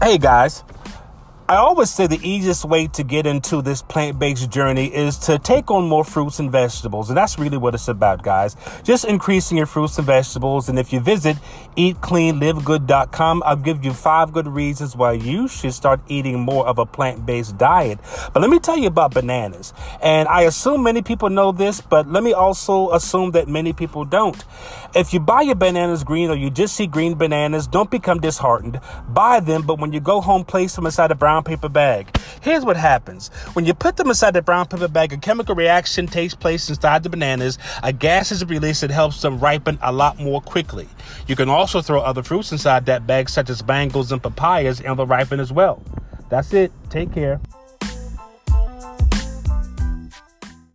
Hey guys, I always say the easiest way to get into this plant-based journey is to take on more fruits and vegetables. And that's really what it's about, guys. Just increasing your fruits and vegetables. And if you visit eatcleanlivegood.com, I'll give you 5 good reasons why you should start eating more of a plant-based diet. But let me tell you about bananas. And I assume many people know this, but let me also assume that many people don't. If you buy your bananas green or you just see green bananas, don't become disheartened. Buy them, but when you go home, place them inside a brown paper bag. Here's what happens. When you put them inside the brown paper bag, a chemical reaction takes place inside the bananas. A gas is released that helps them ripen a lot more quickly. You can also throw other fruits inside that bag, such as mangoes and papayas, and they'll ripen as well. That's it. Take care.